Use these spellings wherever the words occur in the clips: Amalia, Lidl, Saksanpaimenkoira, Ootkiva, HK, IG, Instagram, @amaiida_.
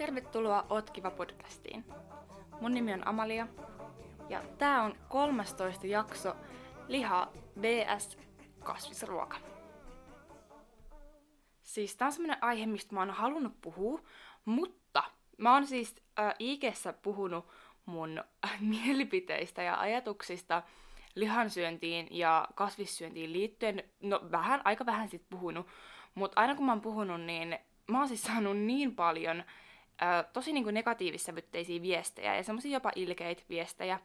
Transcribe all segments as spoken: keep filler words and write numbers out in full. Tervetuloa Ootkiva-podcastiin. Mun nimi on Amalia ja tää on kolmastoista jakso Liha versus. Kasvisruoka. Siis tää on semmonen aihe, mistä mä oon halunnut puhua, mutta mä oon siis äh, I G:ssä puhunut mun mielipiteistä ja ajatuksista lihansyöntiin ja kasvissyöntiin liittyen. No vähän, aika vähän sit puhunut, mutta aina kun mä oon puhunut, niin mä oon siis saanut niin paljon äh, tosi niinku negatiivissävytteisiä viestejä ja semmosia jopa ilkeitä viestejä,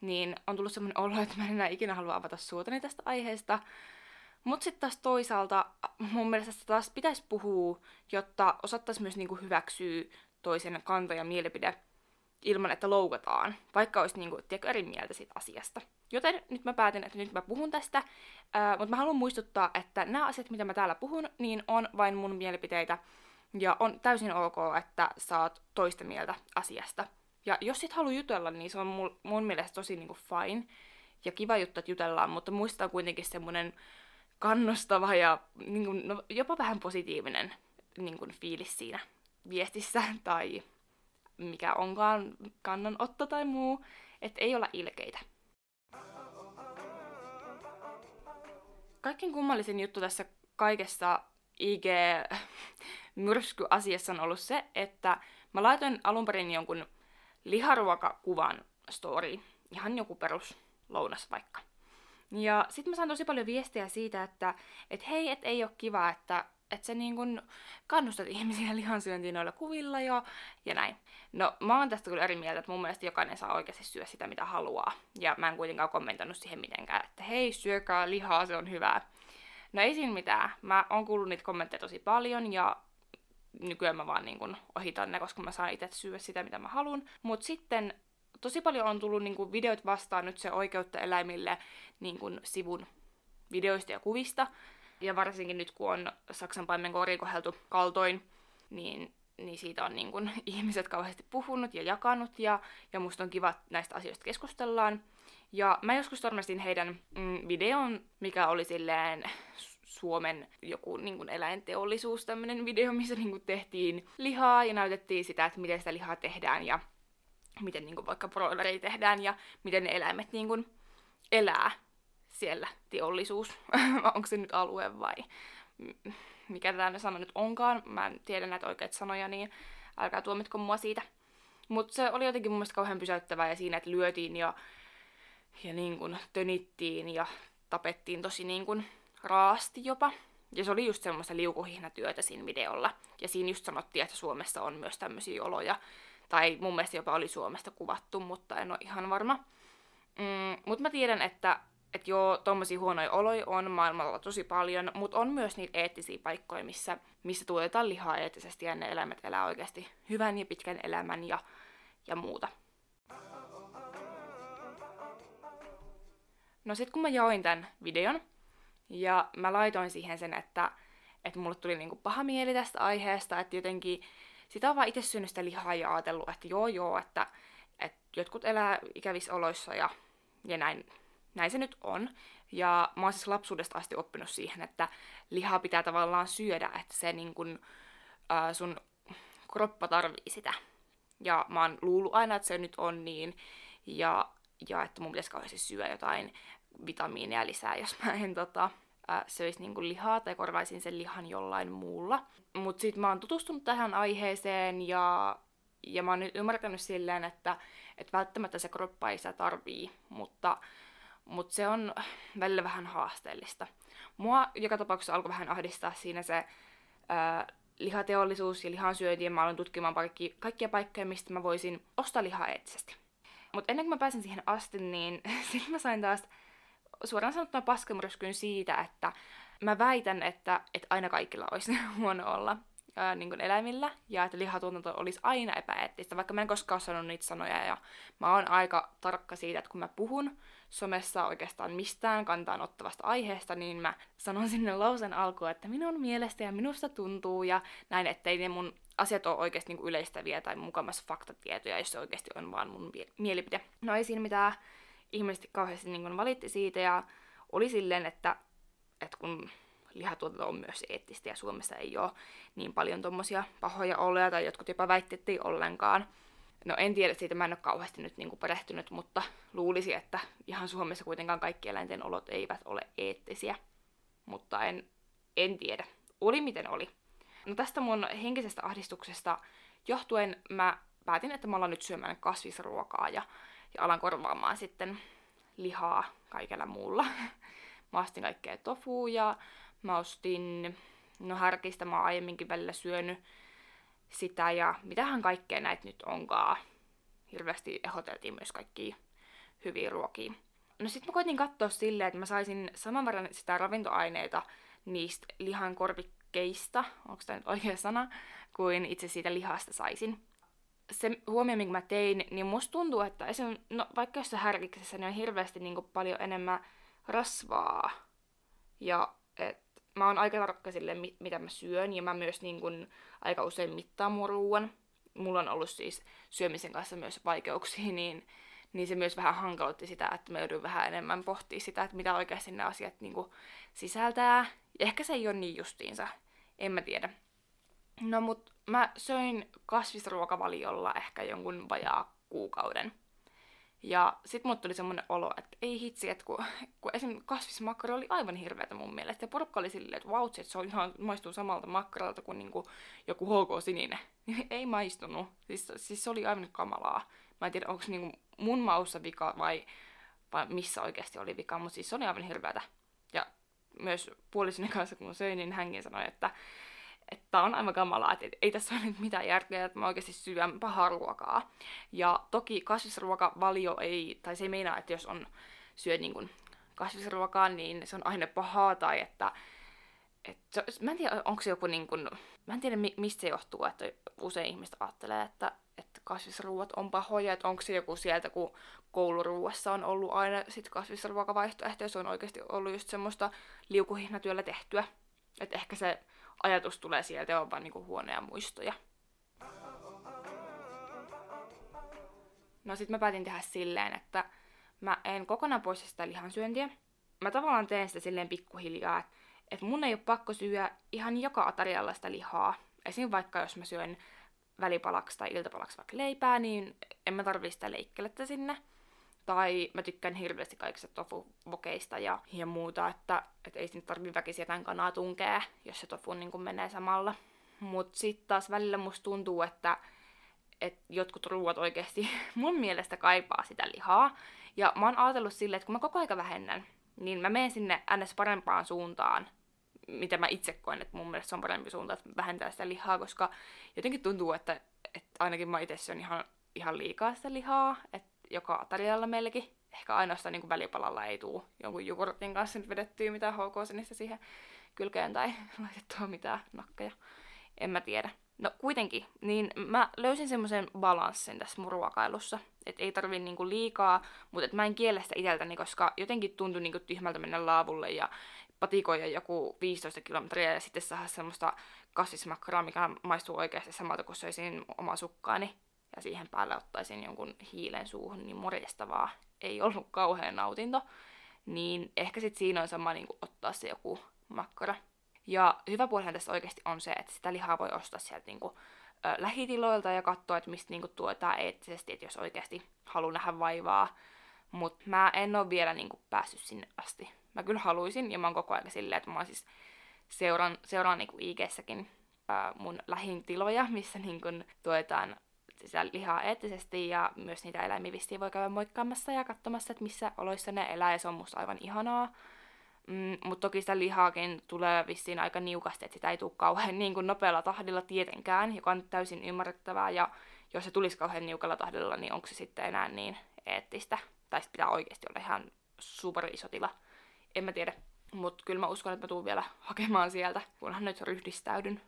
niin on tullut semmoinen olo, että mä en enää ikinä halua avata suutani tästä aiheesta. Mut sit taas toisaalta mun mielestä sitä taas pitäisi puhua, jotta osattais myös niinku hyväksyä toisen kanta ja mielipide ilman, että loukataan, vaikka olisi niinku, tiedätkö, eri mieltä siitä asiasta. Joten nyt mä päätin, että nyt mä puhun tästä, äh, mutta mä haluan muistuttaa, että nämä asiat, mitä mä täällä puhun, niin on vain mun mielipiteitä, ja on täysin ok, että sä oot toista mieltä asiasta. Ja jos sit haluaa jutella, niin se on mul, mun mielestä tosi niinku fine ja kiva juttu, että jutellaan, mutta muistaa kuitenkin semmonen kannustava ja niinku, no, jopa vähän positiivinen niinku, fiilis siinä viestissä tai mikä onkaan kannanotto tai muu, että ei olla ilkeitä. Kaikkein kummallisin juttu tässä kaikessa I G-myrsky-asiassa on ollut se, että mä laitoin alun perin jonkun liharuokakuvan story, ihan joku peruslounas vaikka. Ja sit mä sain tosi paljon viestejä siitä, että et hei, et ei oo kiva, että että sä niin kun kannustat ihmisiä lihansyöntiin noilla kuvilla ja, ja näin. No mä oon tästä kyllä eri mieltä, että mun mielestä jokainen saa oikeasti syödä sitä, mitä haluaa. Ja mä en kuitenkaan kommentoinut siihen mitenkään, että hei, syökää lihaa, se on hyvää. No ei siinä mitään. Mä oon kuullut niitä kommentteja tosi paljon ja nykyään mä vaan niin kun ohitan ne, koska mä saan itse syödä sitä, mitä mä haluan. Mut sitten tosi paljon on tullut niin kun videot vastaan nyt se Oikeutta eläimille niin kun sivun videoista ja kuvista. Ja varsinkin nyt, kun on saksanpaimenkoiria kohdeltu kaltoin, niin, niin siitä on niin kun ihmiset kauheasti puhunut ja jakanut, ja, ja musta on kiva, että näistä asioista keskustellaan. Ja mä joskus törmäsin heidän mm, videon, mikä oli silleen Suomen joku niin kun eläinteollisuus, tämmönen video, missä niin kun tehtiin lihaa ja näytettiin sitä, että miten sitä lihaa tehdään, ja miten niin kun vaikka broileria tehdään, ja miten ne eläimet niin kun elää. Siellä teollisuus, onko se nyt alue vai mikä tämä sana nyt onkaan, mä en tiedä näitä oikeita sanoja, niin älkää tuomitko mua siitä. Mutta se oli jotenkin mun mielestä kauhean pysäyttävää ja siinä, että lyötiin ja, ja niin kun tönittiin ja tapettiin tosi niin kun raasti jopa. Ja se oli just semmoista liukuhihnatyötä siinä videolla. Ja siinä just sanottiin, että Suomessa on myös tämmöisiä oloja, tai mun mielestä jopa oli Suomesta kuvattu, mutta en ole ihan varma. Mm, mutta mä tiedän, että Että joo, tommosia huonoja oloja on maailmalla tosi paljon, mutta on myös niitä eettisiä paikkoja, missä, missä tuotetaan lihaa eettisesti ja ne eläimet elää oikeasti hyvän ja pitkän elämän ja, ja muuta. No sit kun mä jaoin tämän videon ja mä laitoin siihen sen, että, että mulle tuli niinku paha mieli tästä aiheesta, että jotenkin sitä on vaan itse syönyt sitä lihaa ja ajatellut, että joo joo, että, että jotkut elää ikävissä oloissa ja, ja näin. Näin se nyt on, ja mä oon siis lapsuudesta asti oppinut siihen, että lihaa pitää tavallaan syödä, että se niin kun, äh, sun kroppa tarvii sitä. Ja mä oon luullut aina, että se nyt on niin, ja, ja että mun pitäisi kauheasti syödä jotain vitamiineja lisää, jos mä en tota, äh, söisi niin kun lihaa tai korvaisin sen lihan jollain muulla. Mut sit mä oon tutustunut tähän aiheeseen, ja, ja mä oon nyt ymmärtänyt silleen, että et välttämättä se kroppa ei sitä tarvii, mutta Mutta se on välillä vähän haasteellista. Mua joka tapauksessa alkoi vähän ahdistaa siinä se ää, lihateollisuus ja lihansyönti, ja mä aloin tutkimaan kaikki, kaikkia paikkoja, mistä mä voisin ostaa lihaa eettisesti. Mutta ennen kuin mä pääsin siihen asti, niin sitten mä sain taas suoraan sanottuna paskamyrskyn siitä, että mä väitän, että, että aina kaikilla olisi huono olla ää, niin kuin eläimillä, ja että lihatuotanto olisi aina epäeettistä, vaikka mä en koskaan sanonut niitä sanoja, ja mä oon aika tarkka siitä, että kun mä puhun somessa oikeastaan mistään kantaan ottavasta aiheesta, niin mä sanon sinne lausen alkuun, että minun mielestä ja minusta tuntuu ja näin, ettei ne mun asiat ole oikeasti niinku yleistäviä tai mukamas faktatietoja, jos se oikeasti on vaan mun mie- mielipide. No ei siinä mitään, ihmiset kauheasti niinku valitti siitä ja oli silleen, että, että kun lihatuotanto on myös eettistä ja Suomessa ei ole niin paljon tommosia pahoja olleja tai jotkut jopa väitti, että ei ollenkaan. No en tiedä, siitä mä en ole kauheasti nyt niin kuin perehtynyt, mutta luulisin, että ihan Suomessa kuitenkaan kaikki eläinten olot eivät ole eettisiä. Mutta en, en tiedä. Oli miten oli. No tästä mun henkisestä ahdistuksesta johtuen mä päätin, että mä alan nyt syömään kasvisruokaa ja, ja alan korvaamaan sitten lihaa kaikella muulla. Mä ostin kaikkea tofua ja mä ostin, no härkistä mä oon aiemminkin välillä syönyt sitä ja mitähän kaikkea näitä nyt onkaan. Hirveästi ehdoteltiin myös kaikkia hyviä ruokia. No sit mä koitin katsoa silleen, että mä saisin saman verran sitä ravintoaineita niistä lihan korvikkeista, onko tää nyt oikea sana, kuin itse siitä lihasta saisin. Se huomio, minkä mä tein, niin musta tuntuu, että esim, no, vaikka jossain härkiksessä niin on hirveästi niin kuin paljon enemmän rasvaa. Ja et, mä oon aika tarkka sille, mit, mitä mä syön, ja mä myös niin kuin, aika usein mittaan mun ruoan. Mulla on ollut siis syömisen kanssa myös vaikeuksia, niin, niin se myös vähän hankaloitti sitä, että mä joudun vähän enemmän pohtimaan sitä, että mitä oikeasti ne asiat niin kuin, sisältää. Ja ehkä se ei ole niin justiinsa, en mä tiedä. No mut mä söin kasvisruokavaliolla ehkä jonkun vajaa kuukauden. Ja sit mut tuli semmonen olo, että ei hitsi, että kun, kun esim. Kasvismakkari oli aivan hirveätä mun mielestä. Ja porukka oli silleen, että vautsi, että se on ihan, maistuu samalta makkaralta kuin, niin kuin joku H K-sininen. Ei maistunut. Siis, siis se oli aivan kamalaa. Mä en tiedä, onko niin kuin mun maussa vika vai, vai missä oikeasti oli vika, mutta siis se oli aivan hirveätä. Ja myös puolisoni kanssa kun söin, niin hänkin sanoi, että että on aivan kamalaa, että ei tässä ole nyt mitään järkeä, että mä oikeasti syön pahaa ruokaa. Ja toki kasvisruokavalio ei, tai se ei meinaa, että jos on syö niin kuin kasvisruokaa, niin se on aina pahaa, tai että, että mä en tiedä, onko se joku niin kuin, mä en tiedä mistä se johtuu, että usein ihmiset ajattelee, että, että kasvisruoat on pahoja, että onko se joku sieltä, kun kouluruuassa on ollut aina sit kasvisruokavaihtoehto, ja se on oikeasti ollut just semmoista liukuhihnatyöllä tehtyä. Että ehkä se ajatus tulee sieltä ja on vaan niinku huonoja muistoja. No sit mä päätin tehdä silleen, että mä en kokonaan poista sitä lihansyöntiä. Mä tavallaan teen sitä silleen pikkuhiljaa, että et mun ei ole pakko syödä ihan joka aterialla sitä lihaa. Esim. Vaikka jos mä syön välipalaksi tai iltapalaksi vaikka leipää, niin en mä tarvii sitä leikkelettä sinne. Tai mä tykkään hirveästi kaikista tofuvokeista ja, ja muuta, että et ei sinne tarvitse väkisin jotain kanaa tunkea, jos se tofu niin kun menee samalla. Mut sit taas välillä musta tuntuu, että et jotkut ruuat oikeesti mun mielestä kaipaa sitä lihaa. Ja mä oon ajatellut silleen, että kun mä koko aika vähennän, niin mä menen sinne ns. Parempaan suuntaan, mitä mä itse koen, että mun mielestä se on parempi suunta, että vähentää sitä lihaa, koska jotenkin tuntuu, että et ainakin mä itse syön ihan, ihan liikaa sitä lihaa, että joka aterialla meilläkin. Ehkä ainoastaan niin kuin välipalalla ei tule jonkun jogurtin kanssa nyt vedettyä mitään H K-sinistä siihen kylkeen tai laitettua mitään nakkeja. En mä tiedä. No kuitenkin, niin mä löysin semmoisen balanssin tässä mun ruokailussa. Että ei tarvii niin kuin liikaa, mutta et mä en kiellä sitä itseltäni, koska jotenkin tuntui niin kuin tyhmältä mennä laavulle ja patikoida joku viisitoista kilometriä ja sitten saada semmoista kasvismakkaraa, mikä maistuu oikeasti samalta kuin söisin omaa sukkaani. Ja siihen päälle ottaisin jonkun hiilen suuhun, niin morjestavaa ei ollut kauhean nautinto. Niin ehkä sit siinä on sama niin kuin ottaa se joku makkara. Ja hyvä puolihan tässä oikeasti on se, että sitä lihaa voi ostaa sieltä niin kuin, ä, lähitiloilta ja katsoa, että mistä niin kuin, tuotaan eettisesti, että jos oikeasti haluaa nähdä vaivaa. Mutta mä en ole vielä niin kuin, päässyt sinne asti. Mä kyllä haluaisin, ja mä oon koko ajan silleen, että mä siis seuraan, seuraan niin kuin I G:ssäkin ä, mun lähintiloja, missä niin kuin, tuetaan sitä lihaa eettisesti ja myös niitä eläimiä vissiin voi käydä moikkaamassa ja katsomassa, että missä oloissa ne elää ja se on musta aivan ihanaa. Mm, mutta toki sitä lihaakin tulee vissiin aika niukasti, että sitä ei tule kauhean niin kuin nopealla tahdilla tietenkään, joka on täysin ymmärrettävää ja jos se tulisi kauhean niukalla tahdilla, niin onko se sitten enää niin eettistä? Tai sitten pitää oikeasti olla ihan super iso tila. En mä tiedä, mutta kyllä mä uskon, että mä tuun vielä hakemaan sieltä, kunhan nyt ryhdistäydyn.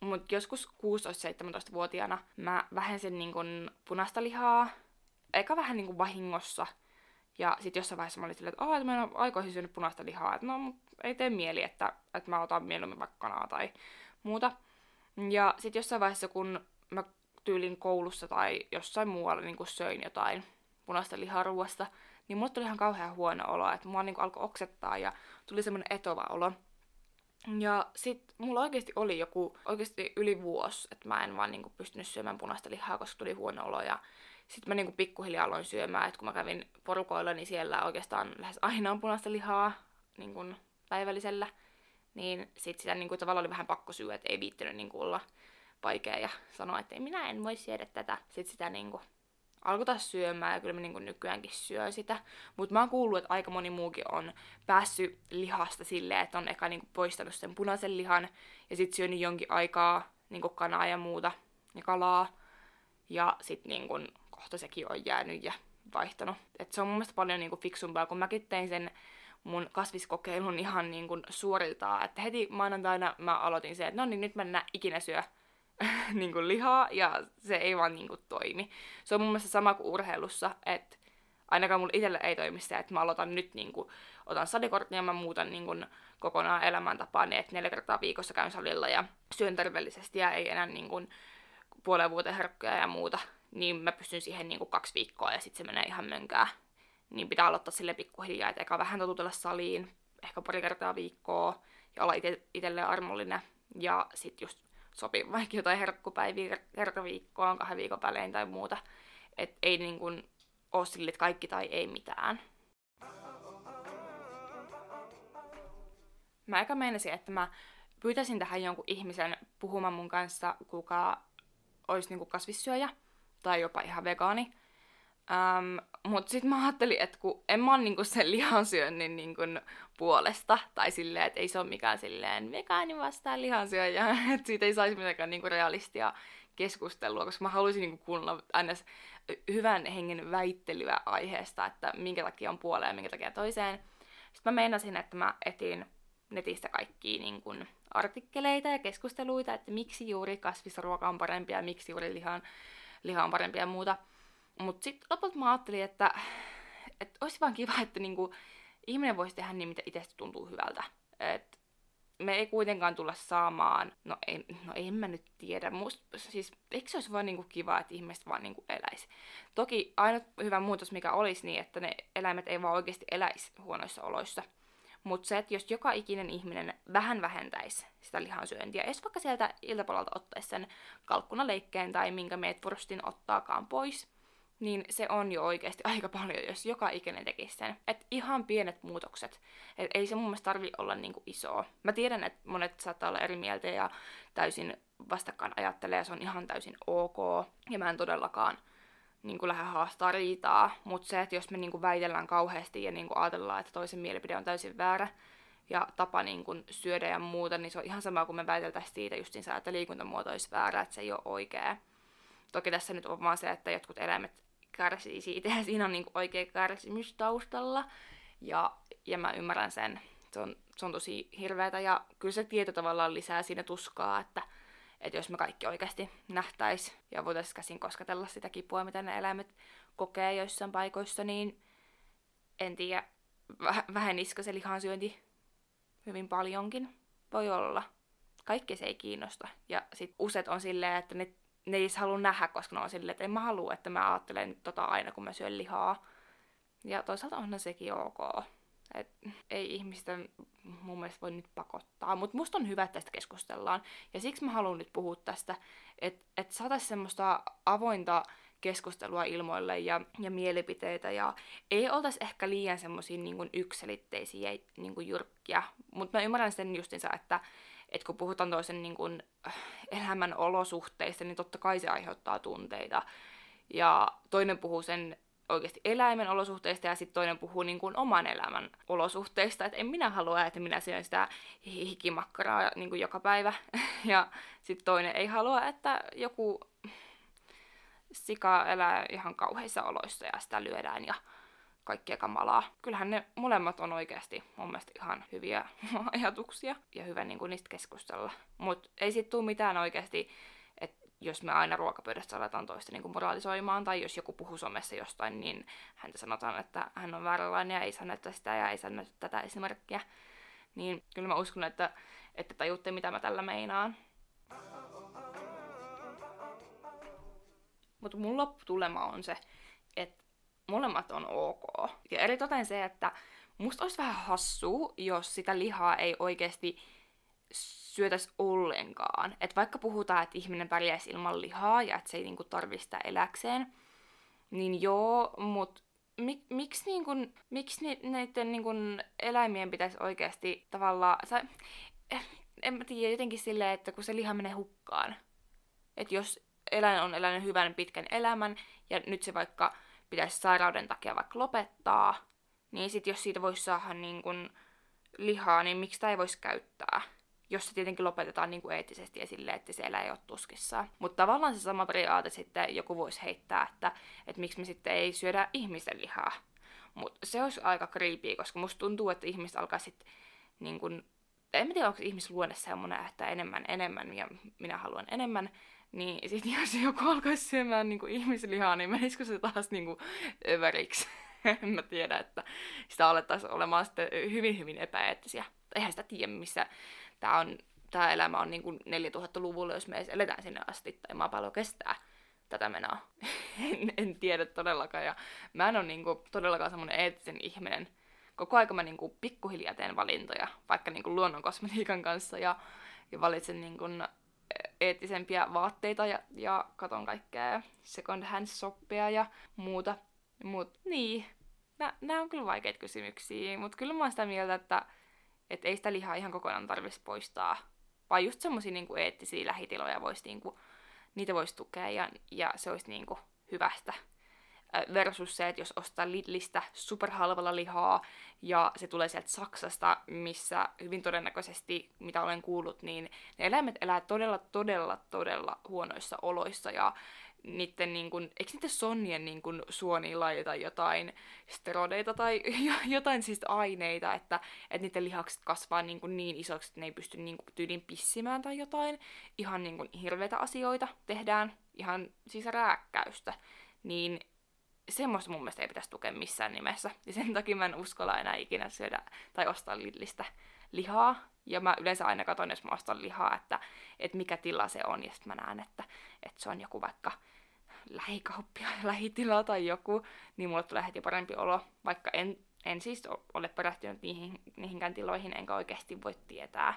Mut joskus kuusitoista-seitsemäntoista-vuotiaana mä vähensin niin kun punaista lihaa, eikä vähän niin kun vahingossa. Ja sit jossain vaiheessa mä olin silleen, että aah, mä en ole aikoihin syönyt punaista lihaa, että no ei tee mieli, että, että mä otan mieluummin vaikka kanaa tai muuta. Ja sit jossain vaiheessa, kun mä tyylin koulussa tai jossain muualla niin kun söin jotain punaista lihaa ruoasta, niin mulle tuli ihan kauhean huono olo, että mua niinku alkoi oksettaa ja tuli semmoinen etova olo. Ja sit mulla oikeesti oli joku, oikeesti yli vuosi, että mä en vaan niinku pystynyt syömään punaista lihaa, koska tuli huono olo. Ja sit mä niinku pikkuhiljaa aloin syömään, että kun mä kävin porukoilla, niin siellä oikeastaan lähes aina on punaista lihaa niinku päivällisellä. Niin sit sitä niinku tavallaan oli vähän pakko syödä, että ei viittinyt niinku olla vaikea ja sanoa, että ei, minä en voi syödä tätä. Sit sitä niinku alkoi taas syömään ja kyllä mä niinku nykyäänkin syön sitä. Mut mä oon kuullut, että aika moni muukin on päässyt lihasta silleen, että on eka niinku poistanut sen punaisen lihan ja sit syönyt jonkin aikaa niinku kanaa ja muuta ja kalaa. Ja sit niinku kohta sekin on jäänyt ja vaihtanut. Et se on mun mielestä paljon niinku fiksumpaa, kun mäkin tein sen mun kasviskokeilun ihan niin kuin suoriltaan, että heti maanantaina mä aloitin sen, että no niin, nyt mä en ikinä syö niin kuin lihaa, ja se ei vaan niin kuin toimi. Se on mun mielestä sama kuin urheilussa, että ainakaan mulla itsellä ei toimi se, että mä aloitan nyt, niin kuin, otan salikortin ja mä muutan niin kuin kokonaan elämäntapaani, että neljä kertaa viikossa käyn salilla ja syön terveellisesti ja ei enää niin kuin puolen vuoteen herkkuja ja muuta, niin mä pystyn siihen niin kuin kaksi viikkoa ja sitten se menee ihan mönkää. Niin pitää aloittaa sille pikkuhiljaa, että eikä vähän totutella saliin, ehkä pari kertaa viikkoa, ja olla ite, itselleen armollinen, ja sit just sopii vaikka jotain herkkupäiviä kerta viikkoon, kahden viikon välein tai muuta, et ei niin kuin oo sille, että kaikki tai ei mitään. Mä eikä meinasin, että mä pyytäisin tähän jonkun ihmisen puhumaan mun kanssa, kuka ois niin kuin kasvissyöjä, tai jopa ihan vegaani. Um, mut sit mä ajattelin, että kun en mä oon niinku sen lihansyönnin niinku puolesta, tai silleen, että ei se oo mikään silleen vegaani vastaan lihansyöjä, että siitä ei saisi mitenkään niinku realistia keskustelua, koska mä haluaisin niinku kuunnella aina hyvän hengen väittelyä aiheesta, että minkä takia on puoleen ja minkä takia toiseen. Sit mä meinasin, että mä etin netistä kaikkia niinku artikkeleita ja keskusteluita, että miksi juuri kasvisruoka on parempia ja miksi juuri lihan, liha on parempia ja muuta. Mut sit lopulta mä ajattelin, että, että olisi vaan kiva, että niinku, ihminen voisi tehdä niin, mitä itsestä tuntuu hyvältä. Et me ei kuitenkaan tulla saamaan, no, ei, no en mä nyt tiedä, must, siis eikö se olisi vaan niinku kiva, että ihmiset vaan niinku eläisi. Toki ainoa hyvä muutos, mikä olisi niin, että ne eläimet ei vaan oikeasti eläisi huonoissa oloissa. Mut se, että jos joka ikinen ihminen vähän vähentäisi sitä lihansyöntiä, jos vaikka sieltä iltapalalta ottaisi sen kalkkunaleikkeen tai minkä meetwurstin ottaakaan pois, niin se on jo oikeasti aika paljon, jos joka ikinen tekisi sen. Että ihan pienet muutokset. Et ei se mun mielestä tarvii olla niinku isoa. Mä tiedän, että monet saattaa olla eri mieltä ja täysin vastakkain ajattelee, se on ihan täysin ok. Ja mä en todellakaan niinku lähde haastaa riitaa. Mutta se, että jos me niinku väitellään kauheasti ja niinku ajatellaan, että toisen mielipide on täysin väärä ja tapa niinku syödä ja muuta, niin se on ihan sama kuin me väiteltäisiin siitä justiinsa, että liikuntamuoto olisi väärä, että se ei ole oikea. Toki tässä nyt on vaan se, että jotkut eläimet kärsii siitä ja siinä on niinku oikea kärsimys taustalla ja, ja mä ymmärrän sen. Se on, se on tosi hirveätä ja kyllä se tieto tavallaan lisää siinä tuskaa, että, että jos me kaikki oikeasti nähtäis ja voitaisiin käsin kosketella sitä kipua, mitä ne eläimet kokee joissain paikoissa, niin en tiedä, vähenisikö se lihansyönti hyvin paljonkin? Voi olla. Kaikki se ei kiinnosta ja sit useat on silleen, että ne Ne ei edes halua nähdä, koska ne on silleen, että en mä halua, että mä ajattelen tota aina, kun mä syön lihaa. Ja toisaalta onhan sekin ok. Et ei ihmistä mun mielestä voi nyt pakottaa. Mutta musta on hyvä, että tästä keskustellaan. Ja siksi mä haluan nyt puhua tästä, että et saataisiin semmoista avointa keskustelua ilmoille ja, ja mielipiteitä. Ja ei oltaisi ehkä liian semmoisia niin yksiselitteisiä niin jyrkkiä. Mutta mä ymmärrän sen justiinsa, että että kun puhutaan toisen niin kun, elämän olosuhteista, niin totta kai se aiheuttaa tunteita. Ja toinen puhuu sen oikeasti eläimen olosuhteista ja sitten toinen puhuu niin kun, oman elämän olosuhteista. Että en minä halua, että minä syön sitä hikimakkaraa niin kun joka päivä. Ja sitten toinen ei halua, että joku sika elää ihan kauheissa oloissa ja sitä lyödään ja kaikkea kamalaa. Kyllähän ne molemmat on oikeasti mun mielestä ihan hyviä ajatuksia ja hyvä niinku niistä keskustella. Mut ei sit tuu mitään oikeasti, että jos me aina ruokapöydästä aletaan toista niinku moraalisoimaan tai jos joku puhuu somessa jostain, niin häntä sanotaan, että hän on vääränlainen ja ei saa näyttää sitä ja ei saa näyttää tätä esimerkkiä. Niin kyllä mä uskon, että, että tajutte mitä mä tällä meinaan. Mut mun lopputulema on se, että molemmat on ok. Ja eli toten se, että musta olisi vähän hassua, jos sitä lihaa ei oikeasti syötäisi ollenkaan. Että vaikka puhutaan, että ihminen pärjäisi ilman lihaa ja että se ei niinku tarvitse sitä eläkseen, niin joo, mutta Mik, miksi niinku, miksi ni, näiden niinku eläimien pitäisi oikeasti tavallaan... Sä, en mä tiedä, jotenkin silleen, että kun se liha menee hukkaan. Että jos eläin on elänyt hyvän pitkän elämän, ja nyt se vaikka pitäisi sairauden takia vaikka lopettaa, niin sit jos siitä voisi saada niinku lihaa, niin miksi sitä ei voisi käyttää? Jos se tietenkin lopetetaan niinku eettisesti ja silleen, että se eläin ei ole tuskissaan. Mutta tavallaan se sama periaate sitten joku voisi heittää, että, että miksi me sitten ei syödä ihmisten lihaa. Mutta se olisi aika creepy, koska musta tuntuu, että ihmiset alkaa sitten, niin kun, en tiedä onko ihmisluonne semmoinen, että enemmän, enemmän ja minä haluan enemmän, niin sitten jos joku alkaisi syömään niin kun ihmislihaa, niin menisikö se taas niin kun överiksi? En mä tiedä, että sitä alettaisiin olemaan sitten hyvin, hyvin epäeettisiä. Eihän sitä tiedä, missä... Tää, on, tää elämä on niinku neljätuhatta-luvulla, jos me edes eletään sinne asti, tai maapallo kestää tätä menoa. en, en tiedä todellakaan, ja mä en ole niinku todellakaan semmonen eettisen ihminen. Koko ajan mä niinku pikkuhiljaa teen valintoja, vaikka niinku luonnon kosmetiikan kanssa, ja, ja valitsen niinku eettisempiä vaatteita, ja, ja katon kaikkea second hand shoppia ja muuta. Mut niin, nää, nää on kyllä vaikeita kysymyksiä, mut kyllä mä oon sitä mieltä, että että ei sitä lihaa ihan kokonaan tarvitsisi poistaa, vaan just semmosia niinku eettisiä lähitiloja vois niinku, niitä voisi tukea ja, ja se olisi niinku hyvästä. Versus se, että jos ostaa Lidlistä superhalvalla lihaa ja se tulee sieltä Saksasta, missä hyvin todennäköisesti, mitä olen kuullut, niin ne eläimet elää todella, todella, todella huonoissa oloissa ja niitten niinku, eikö niiden sonnien niinku suoniin laiteta jotain steroideita tai jotain siis aineita, että, että niiden lihakset kasvaa niinku niin isoksi, että ne ei pysty niinku tyylin pissimään tai jotain. Ihan niinku hirveitä asioita tehdään, ihan siis rääkkäystä. Niin semmoista mun mielestä ei pitäisi tukea missään nimessä. Ja sen takia mä en uskalla enää ikinä syödä tai ostaa Lidlistä lihaa. Ja mä yleensä aina katson, jos mä ostan lihaa, että, että mikä tila se on. Ja sitten mä näen, että, että se on joku vaikka lähikauppia, lähitila tai joku. Niin mulle tulee heti parempi olo. Vaikka en, en siis ole perehtynyt niihin, niihinkään tiloihin, enkä oikeasti voi tietää.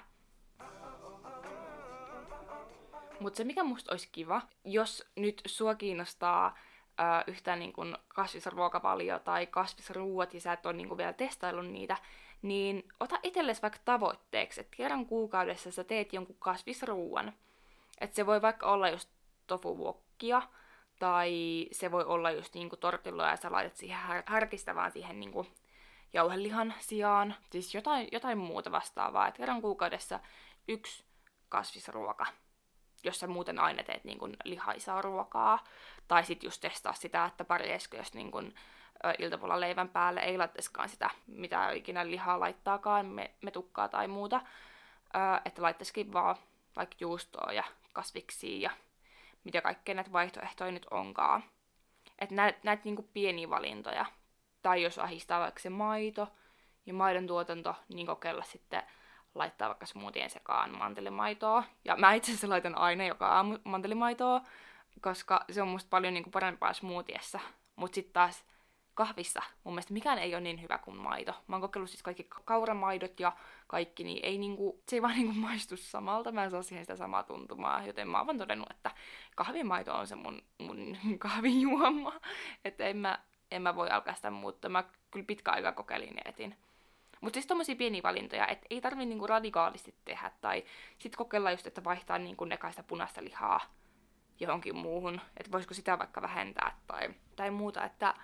Mutta se mikä musta olisi kiva, jos nyt sua kiinnostaa... Uh, yhtään niin kuin kasvisruokavalio tai kasvisruuat ja sä et ole niin kuin vielä testaillut niitä, niin ota itsellesi vaikka tavoitteeksi, että kerran kuukaudessa sä teet jonkun kasvisruuan. Että se voi vaikka olla just tofuwokkia tai se voi olla just niin kuin tortilloja ja sä laitat siihen här- härkistä vaan siihen niin kuin jauhelihan sijaan. Siis jotain, jotain muuta vastaavaa, että kerran kuukaudessa yksi kasvisruoka. Jos sä muuten aina teet niin kun lihaisaa ruokaa, tai sitten just testaa sitä, että pärjäisikö, jos niin kun, ö, iltapuolan leivän päälle ei laittaisikaan sitä, mitä ikinä lihaa laittaakaan, me, metukkaa tai muuta, ö, että laittaisikin vaan vaikka juustoa ja kasviksia ja mitä kaikkea näitä vaihtoehtoja nyt onkaan. Että näet, näet niin kun pieniä valintoja, tai jos ahistaa vaikka se maito ja maidon tuotanto, niin kokeilla sitten laittaa vaikka smoothien sekaan mantelimaitoa. Ja mä itse asiassa laitan aina joka aamu mantelimaitoa, koska se on musta paljon niinku parempaa smoothiessa. Mut sit taas kahvissa mun mielestä mikään ei ole niin hyvä kuin maito. Mä oon kokeillut siis kaikki kauramaidot ja kaikki, niin ei niinku, se ei vaan niinku maistu samalta. Mä en saa siihen sitä samaa tuntumaa, joten mä oon vaan todennut, että kahvimaito on se mun, mun kahvijuoma. Että en mä, en mä voi alkaa sitä muuttaa. Mä kyllä pitkän aikaa kokeilin ja etin. Mutta siis tommosia pieniä valintoja, että ei tarvitse niinku radikaalisti tehdä, tai sitten kokeilla just, että vaihtaa niinku nekaista punaista lihaa johonkin muuhun, että voisiko sitä vaikka vähentää tai, tai muuta, että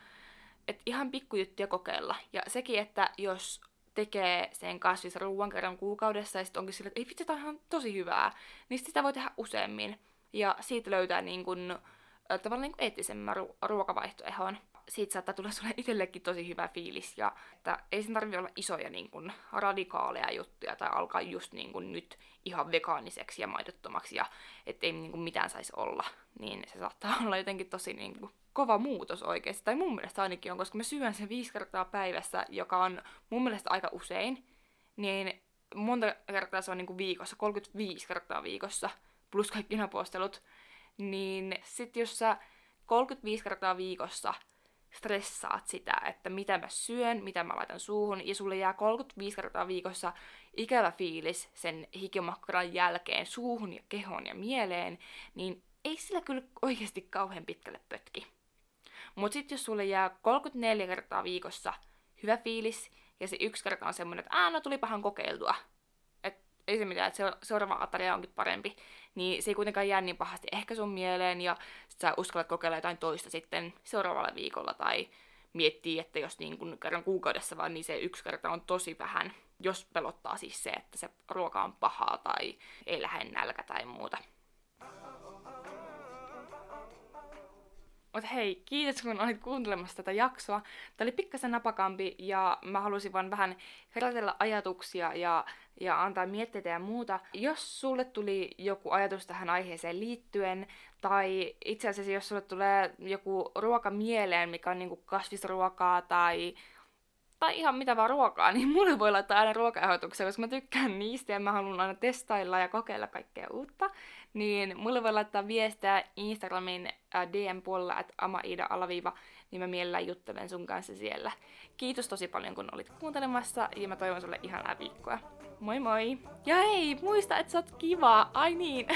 et ihan pikkujuttuja kokeilla. Ja sekin, että jos tekee sen kasvisruuan kerran kuukaudessa, ja sitten onkin sillä, että ei vitsi, tämä on ihan tosi hyvää, niin sitä voi tehdä useammin, ja siitä löytää niinku, tavallaan niinku eettisemmän ru- ruokavaihtoehon. Siitä saattaa tulla sulle itsellekin tosi hyvä fiilis, ja että ei sen tarvitse olla isoja niin kun, radikaaleja juttuja, tai alkaa just niin kun, nyt ihan vegaaniseksi ja maidottomaksi, ja ettei niin kun, mitään saisi olla, niin se saattaa olla jotenkin tosi niin kun, kova muutos oikeasti, tai mun mielestä ainakin on, koska mä syön sen viisi kertaa päivässä, joka on mun mielestä aika usein, niin monta kertaa se on niin kun, viikossa, kolmekymmentäviisi kertaa viikossa, plus kaikki napostelut, niin sit jos sä kolmekymmentäviisi kertaa viikossa stressaat sitä, että mitä mä syön, mitä mä laitan suuhun, ja sulle jää kolmekymmentäviisi kertaa viikossa ikävä fiilis sen hikimakkaran jälkeen suuhun ja kehoon ja mieleen, niin ei sillä kyllä oikeasti kauhean pitkälle pötki. Mut sit jos sulle jää kolmekymmentäneljä kertaa viikossa hyvä fiilis, ja se yksi kerta on semmoinen, että aah, no tulipahan kokeiltua, et ei se mitään, että seuraava ataria onkin parempi, niin se ei kuitenkaan jää niin pahasti ehkä sun mieleen, ja sit sä uskallat kokeilla jotain toista sitten seuraavalla viikolla, tai miettii, että jos niin kun kerran kuukaudessa vaan, niin se yksi kerta on tosi vähän, jos pelottaa siis se, että se ruoka on pahaa, tai ei lähde nälkä tai muuta. Mutta hei, kiitos kun olit kuuntelemassa tätä jaksoa. Tämä oli pikkasen napakampi ja mä halusin vaan vähän herätellä ajatuksia ja, ja antaa mietteitä ja muuta. Jos sulle tuli joku ajatus tähän aiheeseen liittyen, tai itse asiassa jos sulle tulee joku ruoka mieleen, mikä on niinku kasvisruokaa tai... tai ihan mitä vaan ruokaa, niin mulle voi laittaa aina ruokaehdotuksia, koska mä tykkään niistä ja mä haluan aina testailla ja kokeilla kaikkea uutta. Niin mulle voi laittaa viestejä Instagramin D M-puolella, että amaiida alaviiva, niin mä mielellään juttelen sun kanssa siellä. Kiitos tosi paljon, kun olit kuuntelemassa ja mä toivon sulle ihanaa viikkoa. Moi moi! Ja hei, muista, että sä oot kiva! Ai niin!